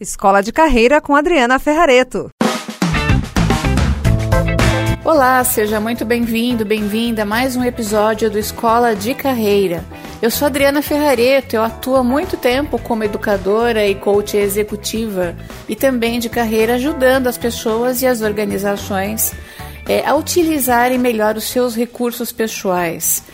Escola de Carreira com Adriana Ferrareto. Olá, seja muito bem-vindo, bem-vinda a mais um episódio do Escola de Carreira. Eu sou Adriana Ferrareto, eu atuo há muito tempo como educadora e coach executiva e também de carreira ajudando as pessoas e as organizações a utilizarem melhor os seus recursos pessoais,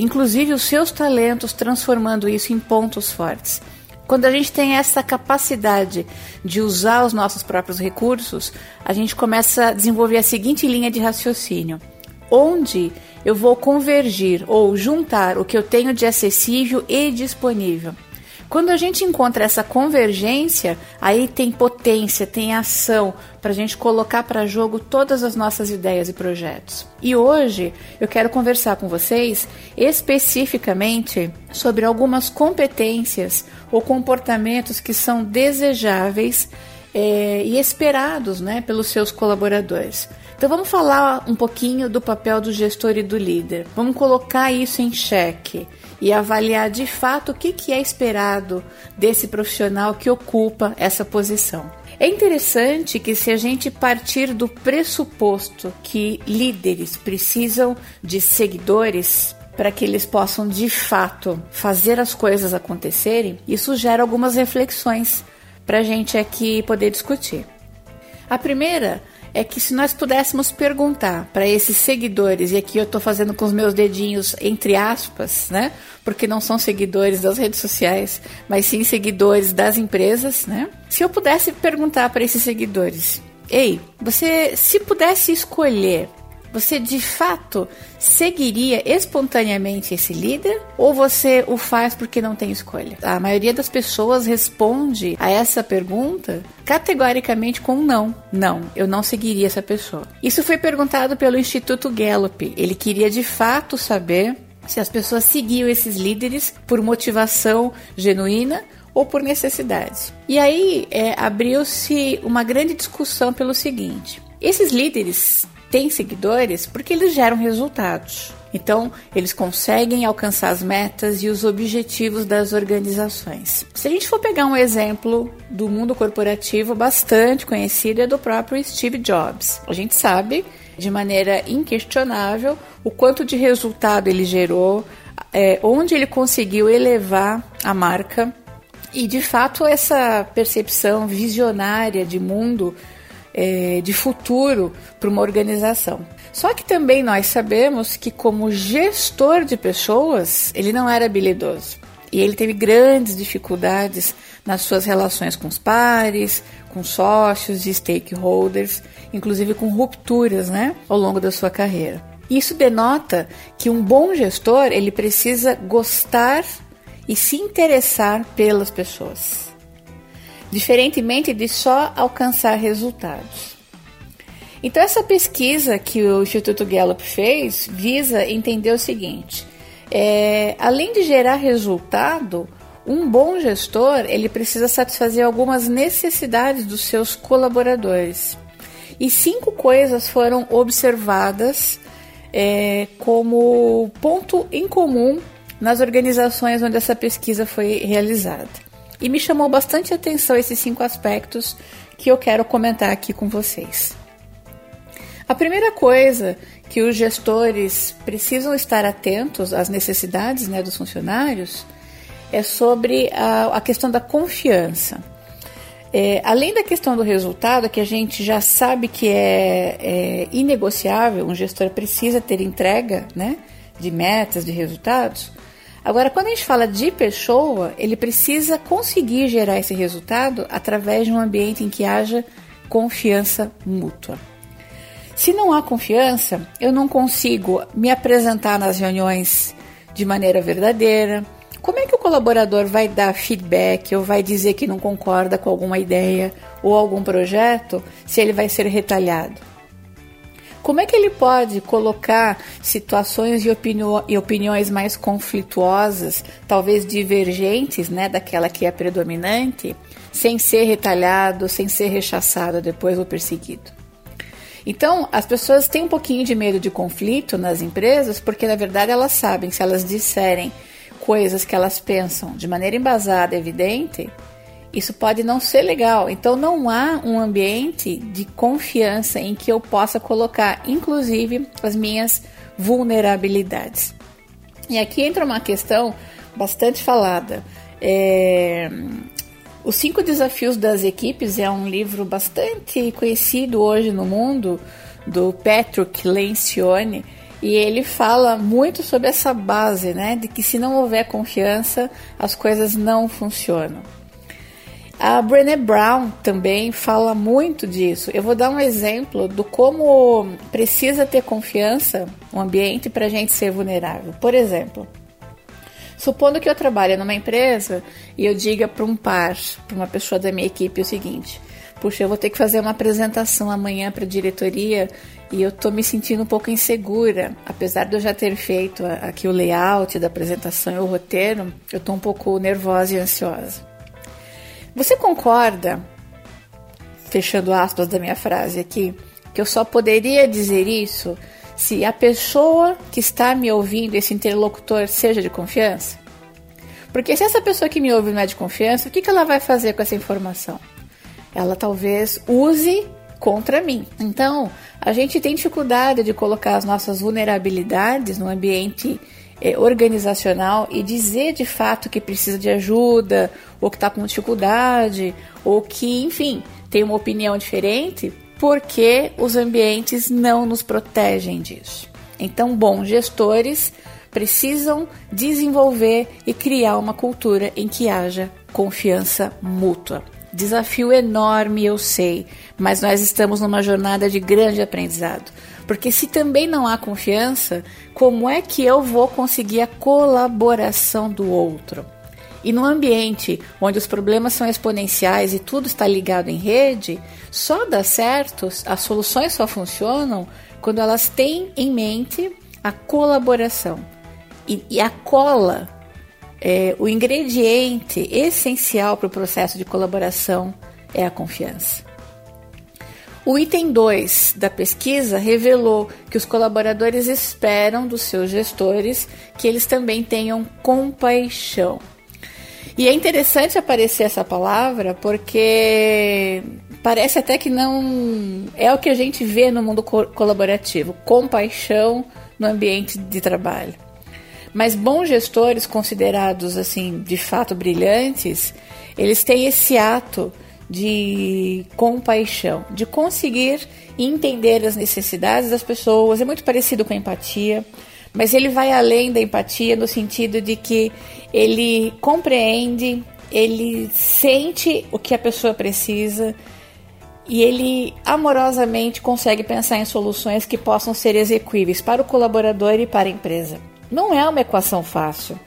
inclusive os seus talentos, transformando isso em pontos fortes. Quando a gente tem essa capacidade de usar os nossos próprios recursos, a gente começa a desenvolver a seguinte linha de raciocínio. Onde eu vou convergir ou juntar o que eu tenho de acessível e disponível? Quando a gente encontra essa convergência, aí tem potência, tem ação para a gente colocar para jogo todas as nossas ideias e projetos. E hoje eu quero conversar com vocês especificamente sobre algumas competências ou comportamentos que são desejáveis e esperados, né, pelos seus colaboradores. Então vamos falar um pouquinho do papel do gestor e do líder. Vamos colocar isso em xeque e avaliar de fato o que é esperado desse profissional que ocupa essa posição. É interessante que, se a gente partir do pressuposto que líderes precisam de seguidores para que eles possam de fato fazer as coisas acontecerem, isso gera algumas reflexões para a gente aqui poder discutir. A primeira é que, se nós pudéssemos perguntar para esses seguidores, e aqui eu estou fazendo com os meus dedinhos entre aspas, né? Porque não são seguidores das redes sociais, mas sim seguidores das empresas, né? Se eu pudesse perguntar para esses seguidores: ei, você, se pudesse escolher, você de fato seguiria espontaneamente esse líder ou você o faz porque não tem escolha? A maioria das pessoas responde a essa pergunta categoricamente com não. Não, eu não seguiria essa pessoa. Isso foi perguntado pelo Instituto Gallup. Ele queria de fato saber se as pessoas seguiam esses líderes por motivação genuína ou por necessidade. E aí abriu-se uma grande discussão pelo seguinte: esses líderes têm seguidores porque eles geram resultados. Então, eles conseguem alcançar as metas e os objetivos das organizações. Se a gente for pegar um exemplo do mundo corporativo bastante conhecido, é do próprio Steve Jobs. A gente sabe, de maneira inquestionável, o quanto de resultado ele gerou, onde ele conseguiu elevar a marca. E, de fato, essa percepção visionária de mundo, de futuro para uma organização. Só que também nós sabemos que, como gestor de pessoas, ele não era habilidoso e ele teve grandes dificuldades nas suas relações com os pares, com sócios e stakeholders, inclusive com rupturas, né, ao longo da sua carreira. Isso denota que um bom gestor, ele precisa gostar e se interessar pelas pessoas, diferentemente de só alcançar resultados. Então, essa pesquisa que o Instituto Gallup fez visa entender o seguinte: além de gerar resultado, um bom gestor, ele precisa satisfazer algumas necessidades dos seus colaboradores. E 5 coisas foram observadas como ponto em comum nas organizações onde essa pesquisa foi realizada. E me chamou bastante atenção esses 5 aspectos que eu quero comentar aqui com vocês. A primeira coisa que os gestores precisam estar atentos às necessidades, né, dos funcionários, é sobre a questão da confiança. Além da questão do resultado, que a gente já sabe que é inegociável, um gestor precisa ter entrega, né, de metas, de resultados. Agora, quando a gente fala de pessoa, ele precisa conseguir gerar esse resultado através de um ambiente em que haja confiança mútua. Se não há confiança, eu não consigo me apresentar nas reuniões de maneira verdadeira. Como é que o colaborador vai dar feedback ou vai dizer que não concorda com alguma ideia ou algum projeto se ele vai ser retalhado? Como é que ele pode colocar situações e opiniões mais conflituosas, talvez divergentes, né, daquela que é predominante, sem ser retalhado, sem ser rechaçado depois ou perseguido? Então, as pessoas têm um pouquinho de medo de conflito nas empresas, porque, na verdade, elas sabem que, se elas disserem coisas que elas pensam de maneira embasada, evidente, isso pode não ser legal. Então não há um ambiente de confiança em que eu possa colocar, inclusive, as minhas vulnerabilidades. E aqui entra uma questão bastante falada. Os 5 Desafios das Equipes é um livro bastante conhecido hoje no mundo, do Patrick Lencioni, e ele fala muito sobre essa base, né, de que se não houver confiança, as coisas não funcionam. A Brené Brown também fala muito disso. Eu vou dar um exemplo do como precisa ter confiança no ambiente para a gente ser vulnerável. Por exemplo, supondo que eu trabalhe numa empresa e eu diga para uma pessoa da minha equipe o seguinte: puxa, eu vou ter que fazer uma apresentação amanhã para a diretoria e eu estou me sentindo um pouco insegura. Apesar de eu já ter feito aqui o layout da apresentação e o roteiro, eu estou um pouco nervosa e ansiosa. Você concorda, fechando aspas da minha frase aqui, que eu só poderia dizer isso se a pessoa que está me ouvindo, esse interlocutor, seja de confiança? Porque se essa pessoa que me ouve não é de confiança, o que ela vai fazer com essa informação? Ela talvez use contra mim. Então, a gente tem dificuldade de colocar as nossas vulnerabilidades no ambiente organizacional e dizer de fato que precisa de ajuda, ou que está com dificuldade, ou que, enfim, tem uma opinião diferente, porque os ambientes não nos protegem disso. Então, bons gestores precisam desenvolver e criar uma cultura em que haja confiança mútua. Desafio enorme, eu sei, mas nós estamos numa jornada de grande aprendizado. Porque se também não há confiança, como é que eu vou conseguir a colaboração do outro? E num ambiente onde os problemas são exponenciais e tudo está ligado em rede, só dá certo, as soluções só funcionam quando elas têm em mente a colaboração. E a cola é o ingrediente essencial para o processo de colaboração, é a confiança. O item 2 da pesquisa revelou que os colaboradores esperam dos seus gestores que eles também tenham compaixão. E é interessante aparecer essa palavra porque parece até que não é o que a gente vê no mundo colaborativo, compaixão no ambiente de trabalho. Mas bons gestores, considerados assim de fato brilhantes, eles têm esse ato de compaixão, de conseguir entender as necessidades das pessoas. É muito parecido com a empatia, mas ele vai além da empatia no sentido de que ele compreende, ele sente o que a pessoa precisa e ele amorosamente consegue pensar em soluções que possam ser executíveis para o colaborador e para a empresa. Não é uma equação fácil,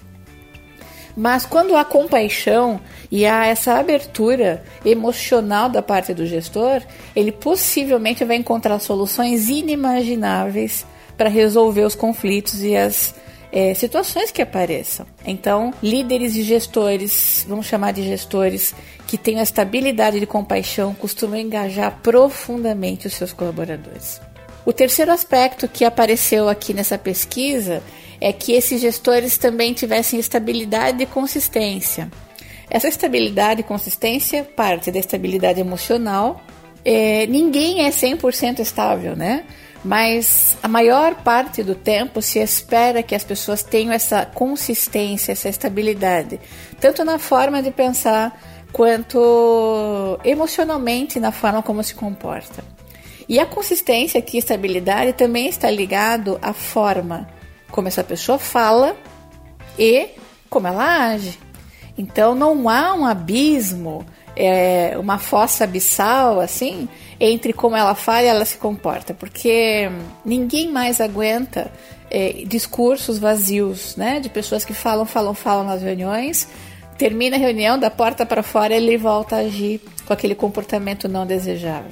mas quando há compaixão e há essa abertura emocional da parte do gestor, ele possivelmente vai encontrar soluções inimagináveis para resolver os conflitos e as situações que apareçam. Então, líderes e gestores, vamos chamar de gestores, que tenham a estabilidade de compaixão, costumam engajar profundamente os seus colaboradores. O terceiro aspecto que apareceu aqui nessa pesquisa é que esses gestores também tivessem estabilidade e consistência. Essa estabilidade e consistência parte da estabilidade emocional. Ninguém é 100% estável, né? Mas a maior parte do tempo se espera que as pessoas tenham essa consistência, essa estabilidade, tanto na forma de pensar quanto emocionalmente na forma como se comporta. E a consistência aqui, estabilidade, também está ligado à forma como essa pessoa fala e como ela age. Então não há um abismo, uma fossa abissal assim, entre como ela fala e ela se comporta, porque ninguém mais aguenta discursos vazios, né, de pessoas que falam nas reuniões, termina a reunião, da porta para fora ele volta a agir com aquele comportamento não desejável.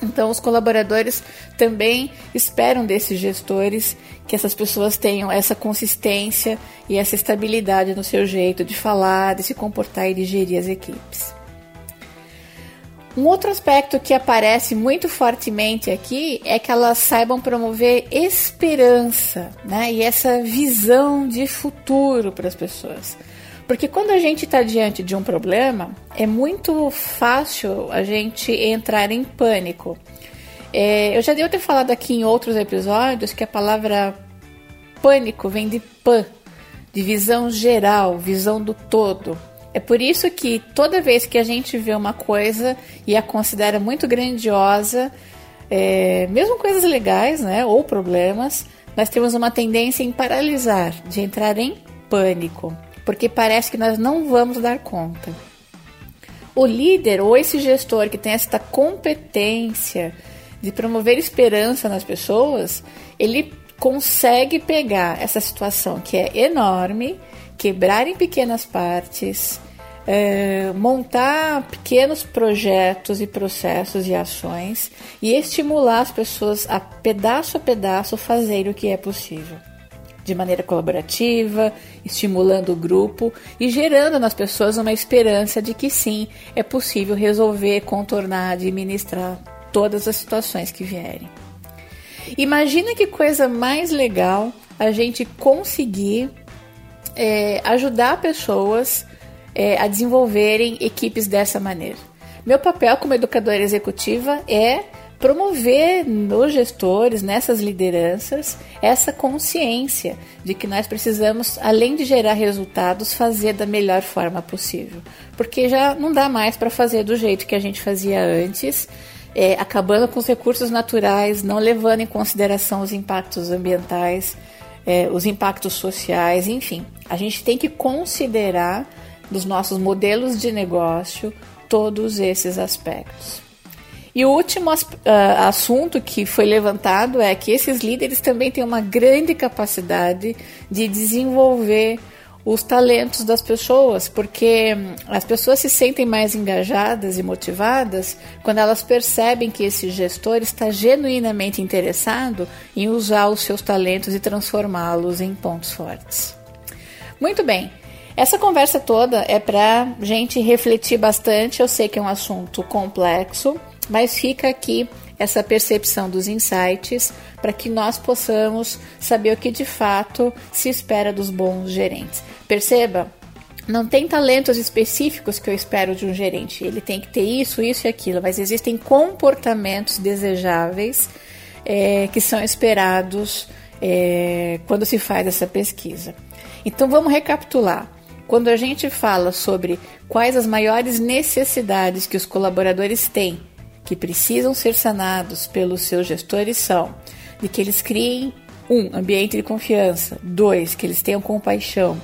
Então, os colaboradores também esperam desses gestores que essas pessoas tenham essa consistência e essa estabilidade no seu jeito de falar, de se comportar e de gerir as equipes. Um outro aspecto que aparece muito fortemente aqui é que elas saibam promover esperança, né? E essa visão de futuro para as pessoas. Porque quando a gente está diante de um problema, é muito fácil a gente entrar em pânico. Eu já devo ter falado aqui em outros episódios que a palavra pânico vem de pan, de visão geral, visão do todo. É por isso que toda vez que a gente vê uma coisa e a considera muito grandiosa, mesmo coisas legais, né, ou problemas, nós temos uma tendência em paralisar, de entrar em pânico, porque parece que nós não vamos dar conta. O líder ou esse gestor que tem esta competência de promover esperança nas pessoas, ele consegue pegar essa situação que é enorme, quebrar em pequenas partes, montar pequenos projetos e processos e ações e estimular as pessoas a pedaço fazer o que é possível, de maneira colaborativa, estimulando o grupo e gerando nas pessoas uma esperança de que sim, é possível resolver, contornar, administrar todas as situações que vierem. Imagina que coisa mais legal a gente conseguir ajudar pessoas a desenvolverem equipes dessa maneira. Meu papel como educadora executiva é promover nos gestores, nessas lideranças, essa consciência de que nós precisamos, além de gerar resultados, fazer da melhor forma possível. Porque já não dá mais para fazer do jeito que a gente fazia antes, acabando com os recursos naturais, não levando em consideração os impactos ambientais, os impactos sociais, enfim. A gente tem que considerar dos nossos modelos de negócio todos esses aspectos. E o último assunto que foi levantado é que esses líderes também têm uma grande capacidade de desenvolver os talentos das pessoas, porque as pessoas se sentem mais engajadas e motivadas quando elas percebem que esse gestor está genuinamente interessado em usar os seus talentos e transformá-los em pontos fortes. Muito bem. Essa conversa toda é para gente refletir bastante. Eu sei que é um assunto complexo, mas fica aqui essa percepção dos insights para que nós possamos saber o que de fato se espera dos bons gerentes. Perceba, não tem talentos específicos que eu espero de um gerente. Ele tem que ter isso, isso e aquilo, mas existem comportamentos desejáveis que são esperados quando se faz essa pesquisa. Então vamos recapitular. Quando a gente fala sobre quais as maiores necessidades que os colaboradores têm, que precisam ser sanados pelos seus gestores, são de que eles criem, 1, ambiente de confiança, 2, que eles tenham compaixão,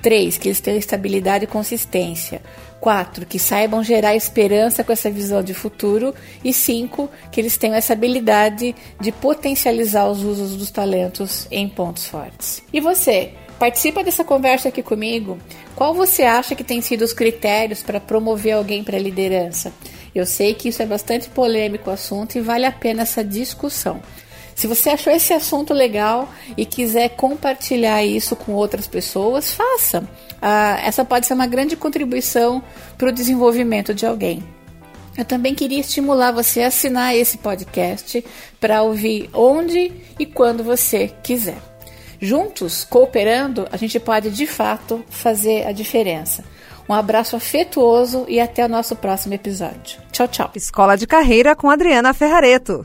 3, que eles tenham estabilidade e consistência, 4, que saibam gerar esperança com essa visão de futuro e 5, que eles tenham essa habilidade de potencializar os usos dos talentos em pontos fortes. E você? Participa dessa conversa aqui comigo. Qual você acha que tem sido os critérios para promover alguém para a liderança? Eu sei que isso é bastante polêmico o assunto e vale a pena essa discussão. Se você achou esse assunto legal e quiser compartilhar isso com outras pessoas, faça. Essa pode ser uma grande contribuição para o desenvolvimento de alguém. Eu também queria estimular você a assinar esse podcast para ouvir onde e quando você quiser. Juntos, cooperando, a gente pode, de fato, fazer a diferença. Um abraço afetuoso e até o nosso próximo episódio. Tchau, tchau. Escola de Carreira com Adriana Ferrareto.